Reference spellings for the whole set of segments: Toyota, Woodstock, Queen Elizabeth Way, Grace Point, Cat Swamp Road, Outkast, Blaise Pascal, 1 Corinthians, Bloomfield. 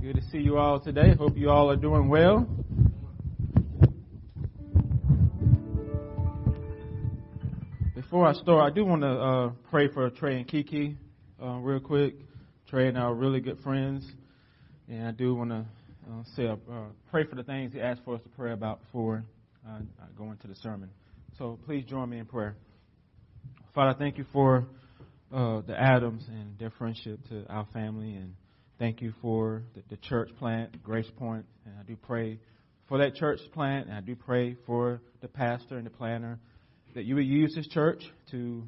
Good to see you all today. Hope you all are doing well. Before I start, I do want to pray for Trey and Kiki real quick. Trey and I are really good friends, and I do want to pray for the things he asked for us to pray about before I go into the sermon. So please join me in prayer. Father, thank you for the Adams and their friendship to our family, and thank you for the church plant, Grace Point, and I do pray for that church plant, and I do pray for the pastor and the planner, that you would use this church to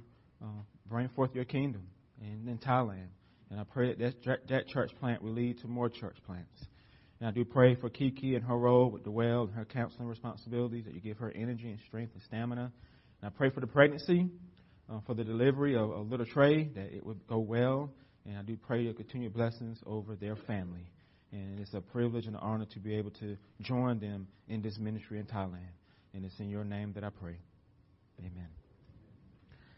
bring forth your kingdom in Thailand. And I pray that church plant will lead to more church plants. And I do pray for Kiki and her role with the well and her counseling responsibilities, that you give her energy and strength and stamina. And I pray for the pregnancy, for the delivery of little Trey, that it would go well. And I do pray your continued blessings over their family. And it's a privilege and an honor to be able to join them in this ministry in Thailand. And it's in your name that I pray. Amen.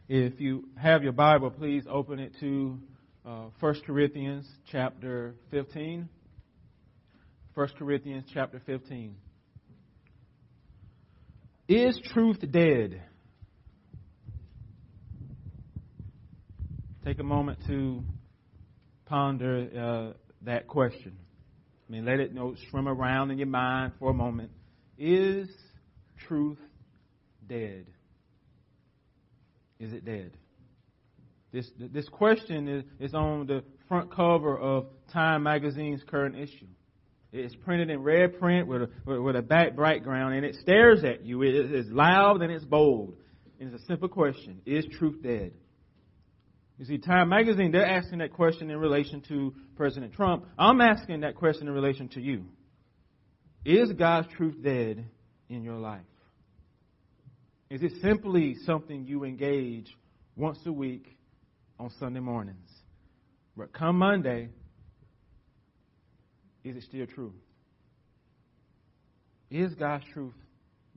If you have your Bible, please open it to 1 Corinthians chapter 15. 1 Corinthians chapter 15. Is truth dead? Take a moment to ponder that question. I mean, let it swim around in your mind for a moment. Is truth dead? Is it dead? This question is on the front cover of Time Magazine's current issue. It's printed in red print with a black background, and it stares at you. It is loud and it's bold. And it's a simple question. Is truth dead? You see, Time Magazine, they're asking that question in relation to President Trump. I'm asking that question in relation to you. Is God's truth dead in your life? Is it simply something you engage once a week on Sunday mornings? But come Monday, is it still true? Is God's truth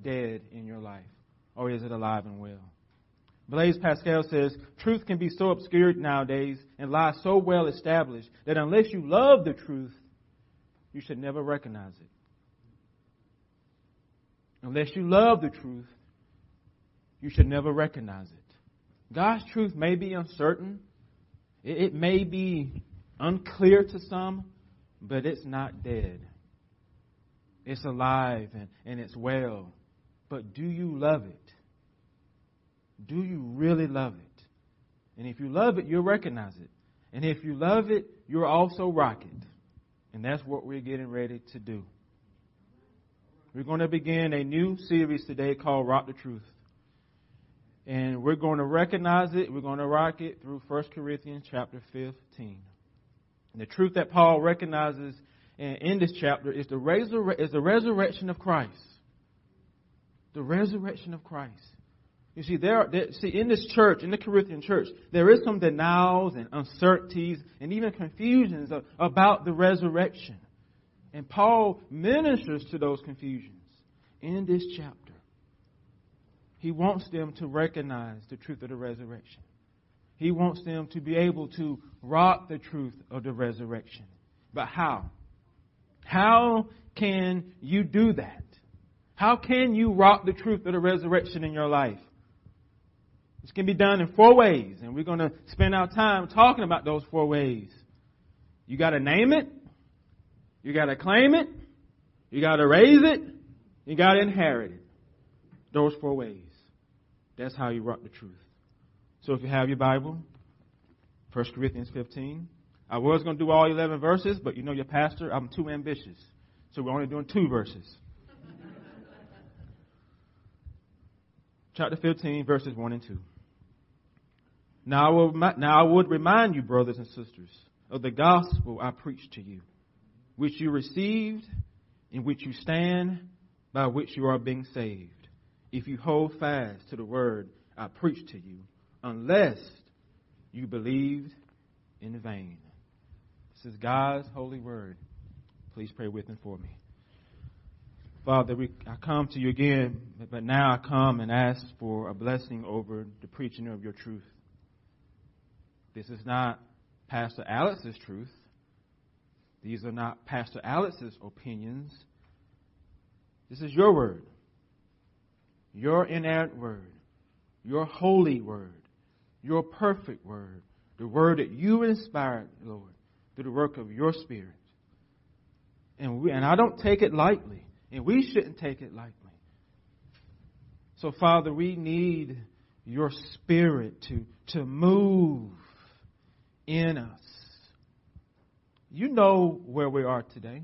dead in your life? Or is it alive and well? Blaise Pascal says, truth can be so obscured nowadays and lies so well established that unless you love the truth, you should never recognize it. Unless you love the truth, you should never recognize it. God's truth may be uncertain. It may be unclear to some, but it's not dead. It's alive and it's well. But do you love it? Do you really love it? And if you love it, you'll recognize it. And if you love it, you'll also rock it. And that's what we're getting ready to do. We're going to begin a new series today called Rock the Truth. And we're going to recognize it. We're going to rock it through 1 Corinthians chapter 15. And the truth that Paul recognizes in this chapter is the resurrection of Christ. The resurrection of Christ. You see, in this church, in the Corinthian church, there is some denials and uncertainties and even confusions about the resurrection. And Paul ministers to those confusions in this chapter. He wants them to recognize the truth of the resurrection. He wants them to be able to rock the truth of the resurrection. But how? How can you do that? How can you rock the truth of the resurrection in your life? This can be done in four ways, and we're going to spend our time talking about those four ways. You got to name it. You got to claim it. You got to raise it. You got to inherit it. Those four ways. That's how you rock the truth. So if you have your Bible, 1 Corinthians 15. I was going to do all 11 verses, but you know your pastor, I'm too ambitious. So we're only doing 2 verses. Chapter 15, verses 1 and 2. Now I would remind you, brothers and sisters, of the gospel I preached to you, which you received, in which you stand, by which you are being saved, if you hold fast to the word I preached to you, unless you believed in vain. This is God's holy word. Please pray with and for me. Father, I come to you again, but now I come and ask for a blessing over the preaching of your truth. This is not Pastor Alex's truth. These are not Pastor Alex's opinions. This is your word, your inerrant word, your holy word, your perfect word, the word that you inspired, Lord, through the work of your Spirit. And I don't take it lightly, and we shouldn't take it lightly. So, Father, we need your Spirit to move in us. You know where we are today.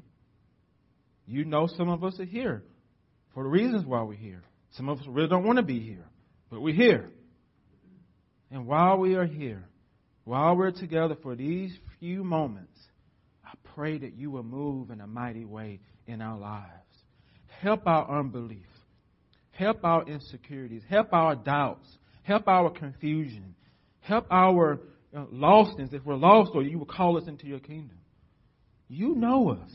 You know some of us are here for the reasons why we're here. Some of us really don't want to be here, but we're here. And while we are here, while we're together for these few moments, I pray that you will move in a mighty way in our lives. Help our unbelief. Help our insecurities. Help our doubts. Help our confusion. Help our lostness. If we're lost, or you will call us into your kingdom. You know us.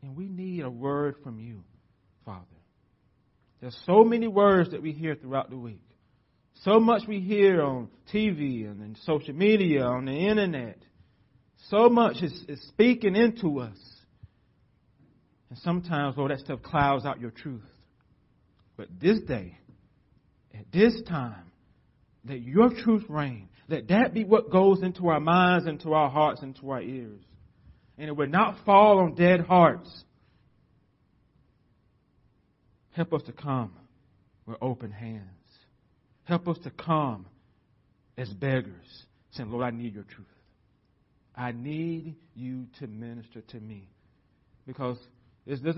And we need a word from you, Father. There's so many words that we hear throughout the week. So much we hear on TV and in social media, on the internet. So much is speaking into us. And sometimes, Lord, that stuff clouds out your truth. But this day, at this time, let your truth reign. Let that be what goes into our minds, into our hearts, into our ears. And it would not fall on dead hearts. Help us to come with open hands. Help us to come as beggars, saying, Lord, I need your truth. I need you to minister to me. Because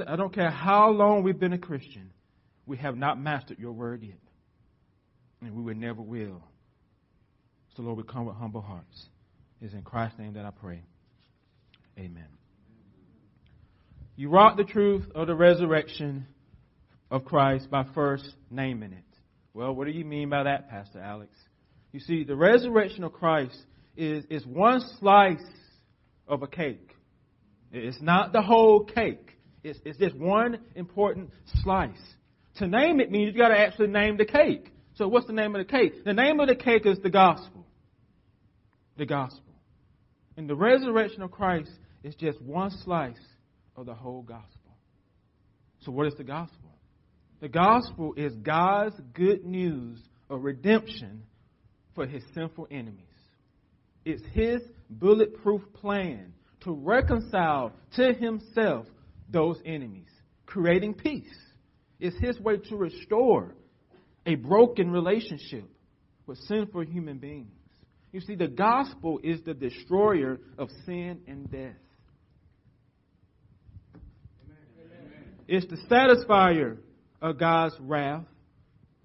I don't care how long we've been a Christian, we have not mastered your word yet. And we will never will. So, Lord, we come with humble hearts. It's in Christ's name that I pray. Amen. You wrought the truth of the resurrection of Christ by first naming it. Well, what do you mean by that, Pastor Alex? You see, the resurrection of Christ is one slice of a cake. It's not the whole cake. It's just one important slice. To name it means you got to actually name the cake. So what's the name of the cake? The name of the cake is the gospel. The gospel. And the resurrection of Christ is just one slice of the whole gospel. So what is the gospel? The gospel is God's good news of redemption for his sinful enemies. It's his bulletproof plan to reconcile to himself those enemies, creating peace. It's his way to restore a broken relationship with sinful human beings. You see, the gospel is the destroyer of sin and death. Amen. It's the satisfier of God's wrath,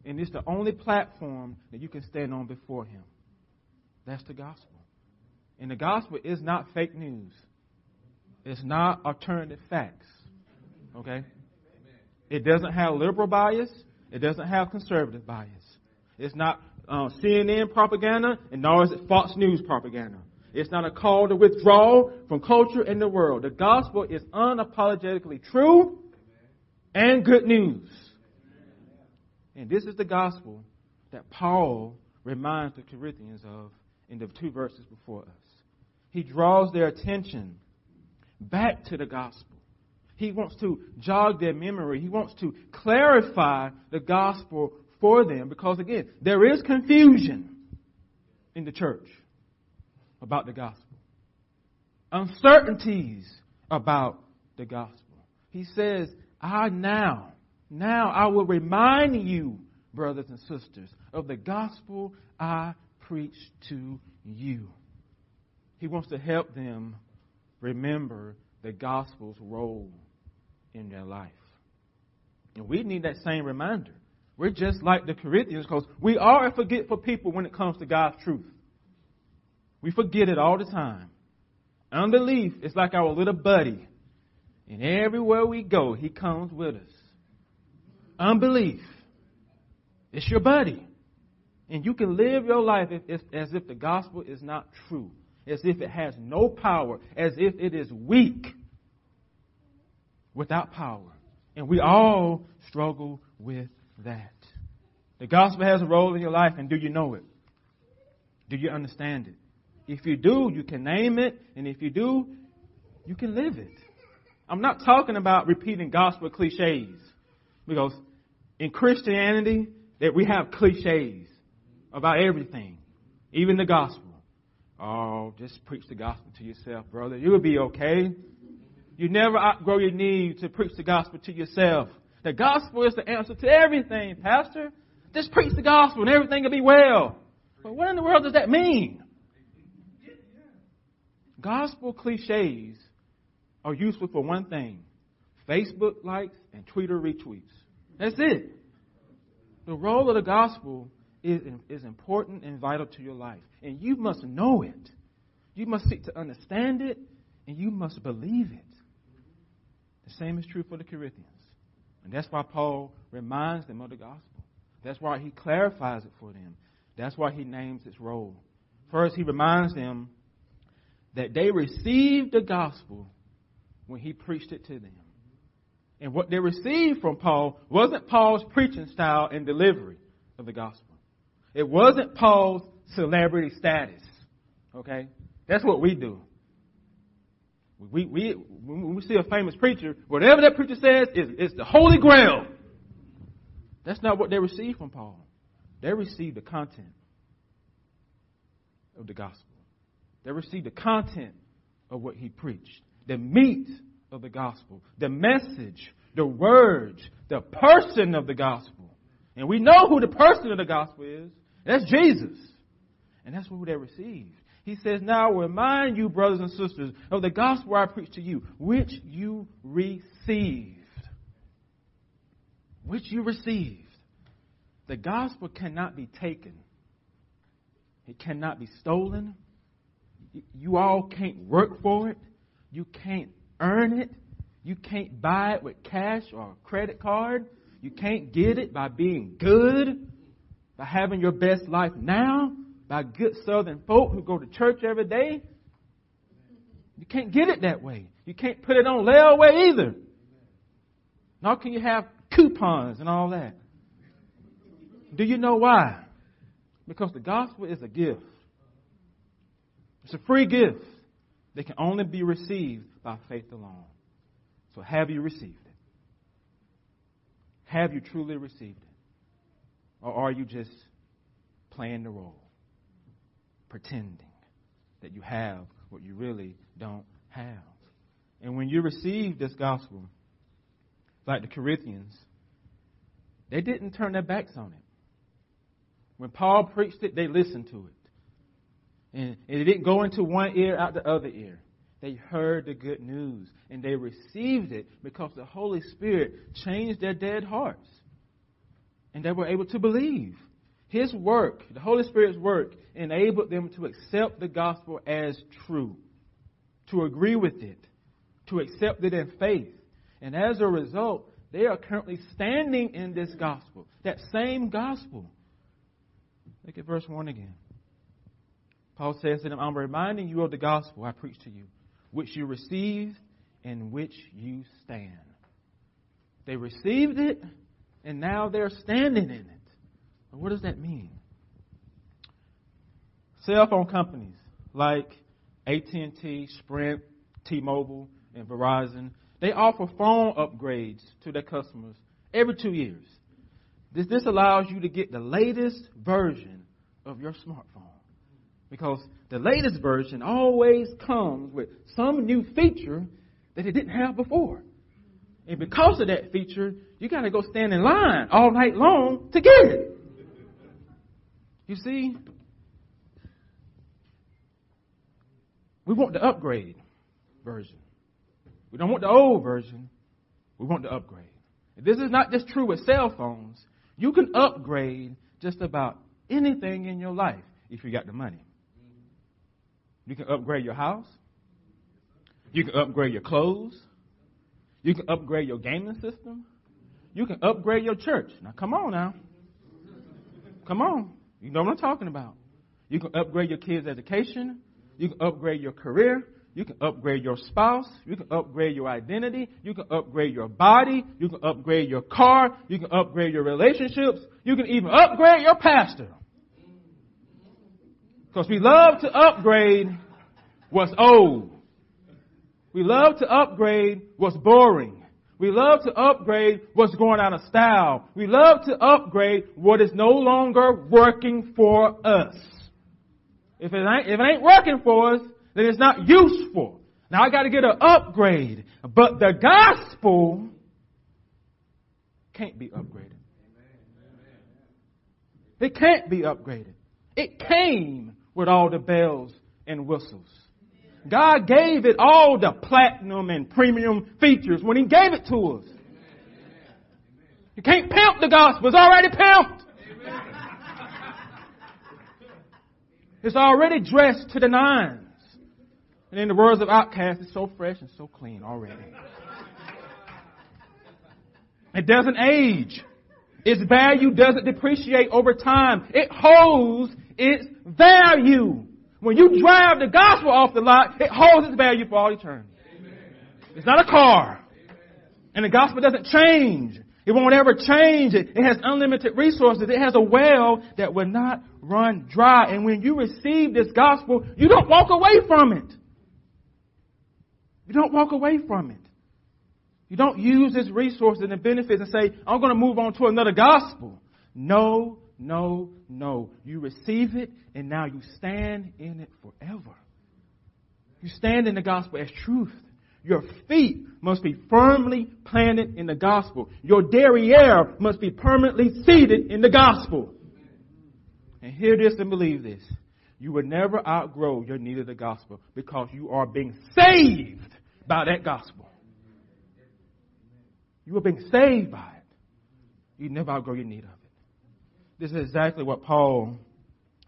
and it's the only platform that you can stand on before him. That's the gospel. And the gospel is not fake news. It's not alternative facts. Okay? It doesn't have liberal bias. It doesn't have conservative bias. It's not CNN propaganda, and nor is it Fox News propaganda. It's not a call to withdraw from culture and the world. The gospel is unapologetically true and good news. And this is the gospel that Paul reminds the Corinthians of in the two verses before us. He draws their attention back to the gospel. He wants to jog their memory. He wants to clarify the gospel for them because, again, there is confusion in the church about the gospel. Uncertainties about the gospel. He says, now I will remind you, brothers and sisters, of the gospel I preach to you. He wants to help them remember the gospel's role in their life. And we need that same reminder. We're just like the Corinthians because we are a forgetful people when it comes to God's truth. We forget it all the time. Unbelief is like our little buddy. And everywhere we go, he comes with us. Unbelief. It's your buddy. And you can live your life as if the gospel is not true, as if it has no power, as if it is weak, without power. And we all struggle with that. The gospel has a role in your life, and do you know it? Do you understand it? If you do, you can name it, and if you do, you can live it. I'm not talking about repeating gospel cliches, because in Christianity that we have cliches about everything, even the gospel. Oh, just preach the gospel to yourself, brother. You'll be okay. You never outgrow your need to preach the gospel to yourself. The gospel is the answer to everything, Pastor. Just preach the gospel and everything will be well. But what in the world does that mean? Gospel cliches are useful for one thing: Facebook likes and Twitter retweets. That's it. The role of the gospel is important and vital to your life. And you must know it. You must seek to understand it, and you must believe it. The same is true for the Corinthians. And that's why Paul reminds them of the gospel. That's why he clarifies it for them. That's why he names its role. First, he reminds them that they received the gospel when he preached it to them. And what they received from Paul wasn't Paul's preaching style and delivery of the gospel. It wasn't Paul's celebrity status. Okay? That's what we do. When we see a famous preacher, whatever that preacher says is the holy grail. That's not what they received from Paul. They received the content of the gospel. They received the content of what he preached. The meat of the gospel. The message. The words. The person of the gospel. And we know who the person of the gospel is. That's Jesus. And that's who they received. He says, now I remind you, brothers and sisters, of the gospel I preached to you, which you received. Which you received. The gospel cannot be taken. It cannot be stolen. You all can't work for it. You can't earn it. You can't buy it with cash or a credit card. You can't get it by being good, by having your best life now, by good Southern folk who go to church every day. You can't get it that way. You can't put it on layaway either. Nor can you have coupons and all that. Do you know why? Because the gospel is a gift. It's a free gift. They can only be received by faith alone. So have you received it? Have you truly received it? Or are you just playing the role, pretending that you have what you really don't have? And when you receive this gospel, like the Corinthians, they didn't turn their backs on it. When Paul preached it, they listened to it. And it didn't go into one ear, out the other ear. They heard the good news and they received it because the Holy Spirit changed their dead hearts. And they were able to believe. His work, the Holy Spirit's work, enabled them to accept the gospel as true, to agree with it, to accept it in faith. And as a result, they are currently standing in this gospel, that same gospel. Look at verse 1 again. Paul says to them, I'm reminding you of the gospel I preached to you, which you received and which you stand. They received it and now they're standing in it. But what does that mean? Cell phone companies like AT&T, Sprint, T-Mobile, and Verizon, they offer phone upgrades to their customers every 2 years. This allows you to get the latest version of your smartphone. Because the latest version always comes with some new feature that it didn't have before. And because of that feature, you got to go stand in line all night long to get it. You see, we want the upgrade version. We don't want the old version. We want the upgrade. This is not just true with cell phones. You can upgrade just about anything in your life if you got the money. You can upgrade your house. You can upgrade your clothes. You can upgrade your gaming system. You can upgrade your church. Now, come on now. Come on. You know what I'm talking about. You can upgrade your kids' education. You can upgrade your career. You can upgrade your spouse. You can upgrade your identity. You can upgrade your body. You can upgrade your car. You can upgrade your relationships. You can even upgrade your pastor. Because we love to upgrade what's old. We love to upgrade what's boring. We love to upgrade what's going out of style. We love to upgrade what is no longer working for us. If it ain't working for us, then it's not useful. Now I got to get an upgrade. But the gospel can't be upgraded. It can't be upgraded. It came with all the bells and whistles. God gave it all the platinum and premium features when He gave it to us. You can't pimp the gospel. It's already pimped. It's already dressed to the nines. And in the words of Outkast, it's so fresh and so clean already. It doesn't age. Its value doesn't depreciate over time. It holds its value. When you drive the gospel off the lot, it holds its value for all eternity. Amen. It's not a car. Amen. And the gospel doesn't change. It won't ever change. It has unlimited resources. It has a well that will not run dry. And when you receive this gospel, you don't walk away from it. You don't walk away from it. You don't use this resource and the benefits and say, I'm going to move on to another gospel. No. You receive it, and now you stand in it forever. You stand in the gospel as truth. Your feet must be firmly planted in the gospel. Your derriere must be permanently seated in the gospel. And hear this and believe this. You will never outgrow your need of the gospel because you are being saved by that gospel. You are being saved by it. You never outgrow your need of it. This is exactly what Paul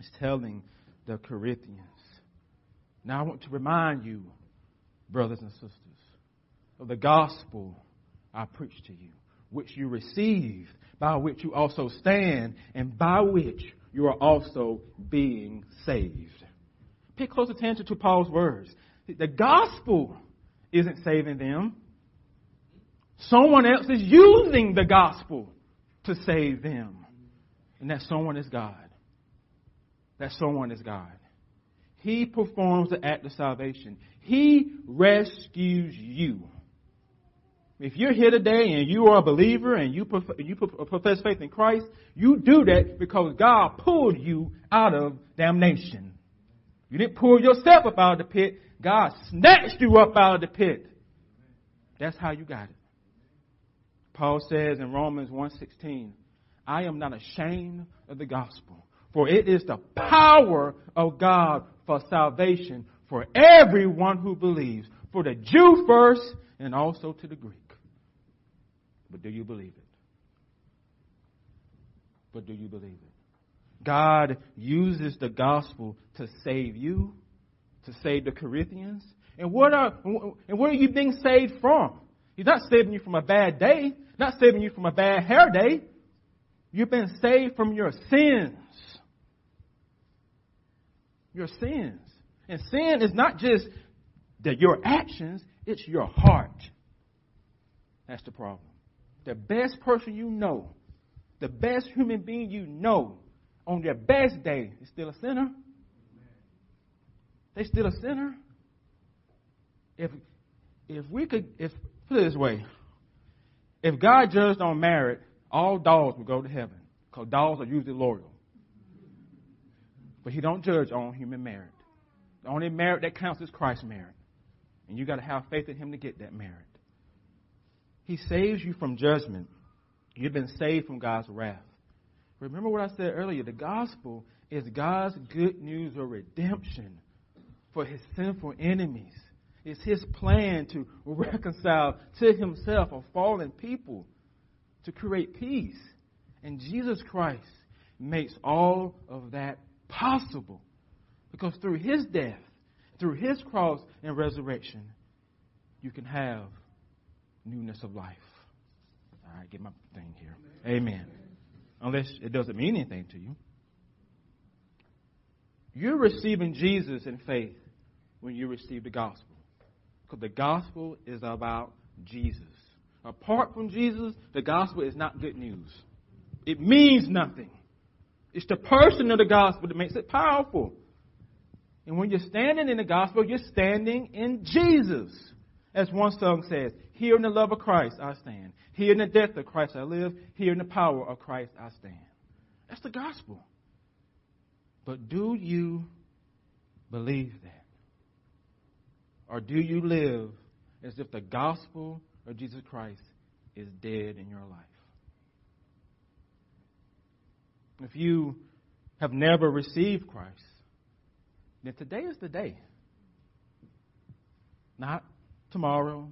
is telling the Corinthians. Now I want to remind you, brothers and sisters, of the gospel I preached to you, which you received, by which you also stand, and by which you are also being saved. Pay close attention to Paul's words. The gospel isn't saving them. Someone else is using the gospel to save them. And that someone is God. That someone is God. He performs the act of salvation. He rescues you. If you're here today and you are a believer and you profess faith in Christ, you do that because God pulled you out of damnation. You didn't pull yourself up out of the pit. God snatched you up out of the pit. That's how you got it. Paul says in Romans 1:16, I am not ashamed of the gospel, for it is the power of God for salvation for everyone who believes, for the Jew first and also to the Greek. But do you believe it? But do you believe it? God uses the gospel to save you, to save the Corinthians. And what are you being saved from? He's not saving you from a bad day, not saving you from a bad hair day. You've been saved from your sins. Your sins. And sin is not just your actions, it's your heart. That's the problem. The best person you know, the best human being you know, on their best day is still a sinner. They're still a sinner. Put it this way, if God judged on merit, all dogs would go to heaven, because dogs are usually loyal. But He don't judge on human merit. The only merit that counts is Christ's merit. And you got to have faith in Him to get that merit. He saves you from judgment. You've been saved from God's wrath. Remember what I said earlier. The gospel is God's good news of redemption for His sinful enemies. It's His plan to reconcile to Himself a fallen people, to create peace. And Jesus Christ makes all of that possible. Because through His death, through His cross and resurrection, you can have newness of life. All right, get my thing here. Amen. Unless it doesn't mean anything to you. You're receiving Jesus in faith when you receive the gospel. Because the gospel is about Jesus. Apart from Jesus, the gospel is not good news. It means nothing. It's the person of the gospel that makes it powerful. And when you're standing in the gospel, you're standing in Jesus. As one song says, here in the love of Christ I stand. Here in the death of Christ I live. Here in the power of Christ I stand. That's the gospel. But do you believe that? Or do you live as if the gospel of Jesus Christ is dead in your life? If you have never received Christ, then today is the day. Not tomorrow,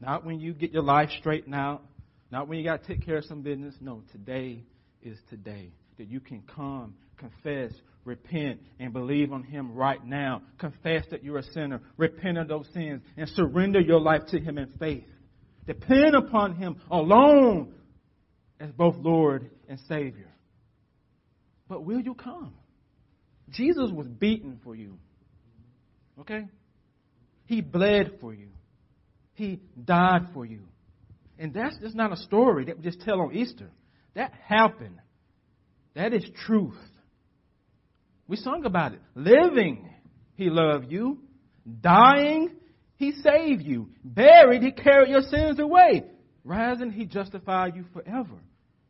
not when you get your life straightened out, not when you got to take care of some business. No, today is today that you can come, confess, repent, and believe on Him right now. Confess that you're a sinner, repent of those sins, and surrender your life to Him in faith. Depend upon Him alone as both Lord and Savior. But will you come? Jesus was beaten for you. Okay? He bled for you. He died for you. And that's just not a story that we just tell on Easter. That happened. That is truth. We sung about it. Living, He loved you. Dying, He saved you. Buried, He carried your sins away. Rising, He justified you forever.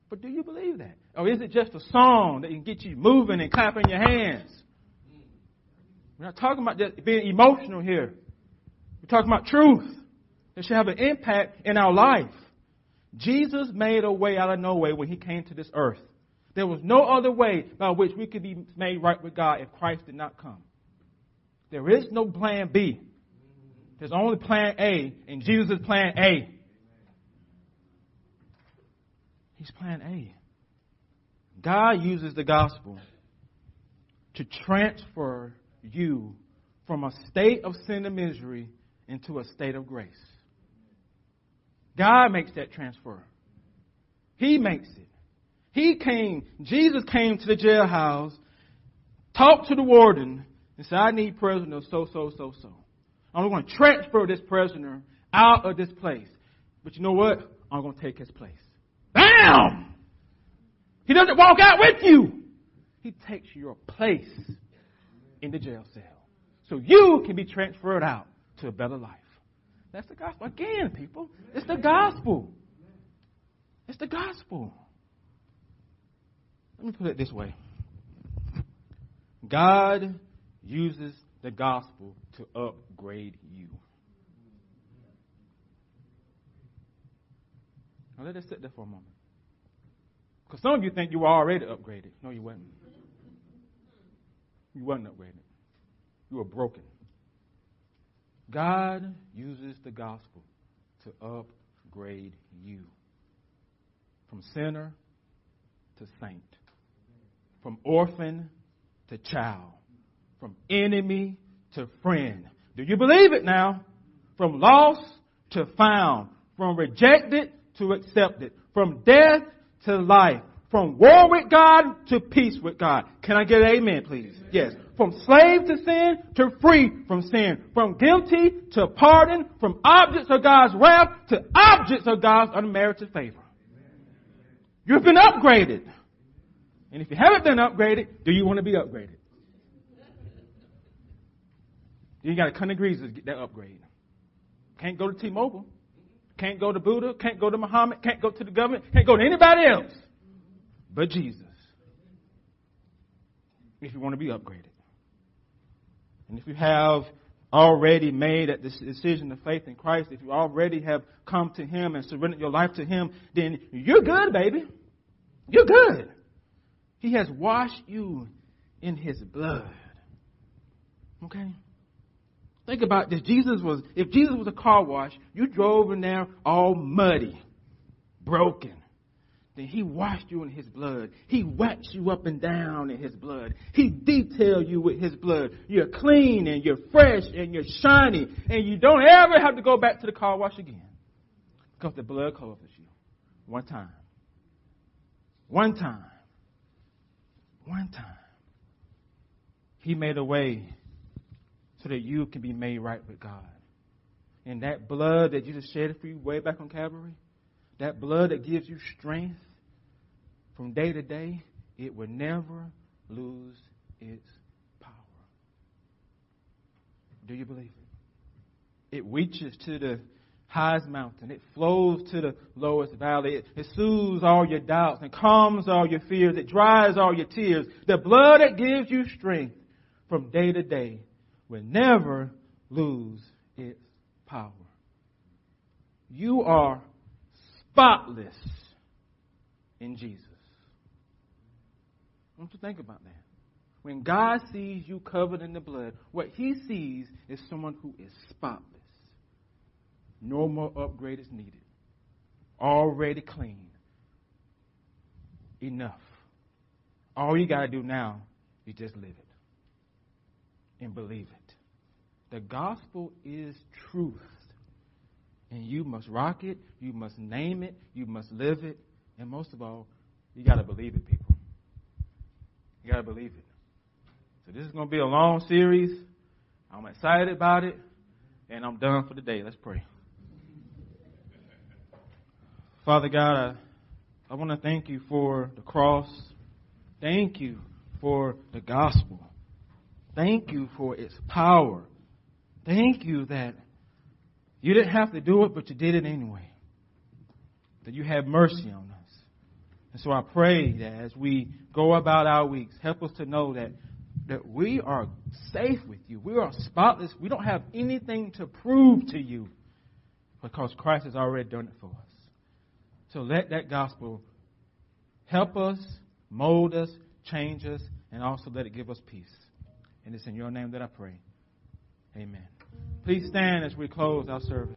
But do you believe that? Or is it just a song that can get you moving and clapping your hands? We're not talking about just being emotional here. We're talking about truth that should have an impact in our life. Jesus made a way out of no way when He came to this earth. There was no other way by which we could be made right with God if Christ did not come. There is no plan B. There's only plan A, and Jesus is plan A. He's plan A. God uses the gospel to transfer you from a state of sin and misery into a state of grace. God makes that transfer. He makes it. Jesus came to the jailhouse, talked to the warden, and said, I need prisoners, so. I'm going to transfer this prisoner out of this place. But you know what? I'm going to take his place. Bam! He doesn't walk out with you. He takes your place in the jail cell. So you can be transferred out to a better life. That's the gospel. Again, people, it's the gospel. It's the gospel. Let me put it this way. God uses the gospel to upgrade you. Now let us sit there for a moment. Because some of you think you were already upgraded. No, you weren't. You weren't upgraded. You were broken. God uses the gospel to upgrade you. From sinner to saint. From orphan to child. From enemy to friend. Do you believe it now? From lost to found. From rejected to accept it. From death to life. From war with God to peace with God. Can I get an amen, please? Amen. Yes. From slave to sin to free from sin. From guilty to pardon. From objects of God's wrath to objects of God's unmerited favor. Amen. You've been upgraded. And if you haven't been upgraded, do you want to be upgraded? You got to come to Greece to get that upgrade. Can't go to T-Mobile. Can't go to Buddha, can't go to Muhammad, can't go to the government, can't go to anybody else but Jesus. If you want to be upgraded. And if you have already made that decision of faith in Christ, if you already have come to Him and surrendered your life to Him, then you're good, baby. You're good. He has washed you in His blood. Okay? Think about this. If Jesus was a car wash, you drove in there all muddy, broken. Then He washed you in His blood. He waxed you up and down in His blood. He detailed you with His blood. You're clean and you're fresh and you're shiny. And you don't ever have to go back to the car wash again. Because the blood covers you. One time. One time. One time. He made a way so that you can be made right with God. And that blood that Jesus shed for you way back on Calvary, that blood that gives you strength from day to day, it will never lose its power. Do you believe it? It reaches to the highest mountain. It flows to the lowest valley. It soothes all your doubts and calms all your fears. It dries all your tears. The blood that gives you strength from day to day will never lose its power. You are spotless in Jesus. I want you to think about that. When God sees you covered in the blood, what he sees is someone who is spotless. No more upgrade is needed. Already clean. Enough. All you got to do now is just live it and believe it. The gospel is truth. And you must rock it. You must name it. You must live it. And most of all, you got to believe it, people. You got to believe it. So this is going to be a long series. I'm excited about it. And I'm done for the day. Let's pray. Father God, I want to thank you for the cross. Thank you for the gospel. Thank you for its power. Thank you that you didn't have to do it, but you did it anyway. That you had mercy on us. And so I pray that as we go about our weeks, help us to know that we are safe with you. We are spotless. We don't have anything to prove to you because Christ has already done it for us. So let that gospel help us, mold us, change us, and also let it give us peace. And it's in your name that I pray. Amen. Please stand as we close our service.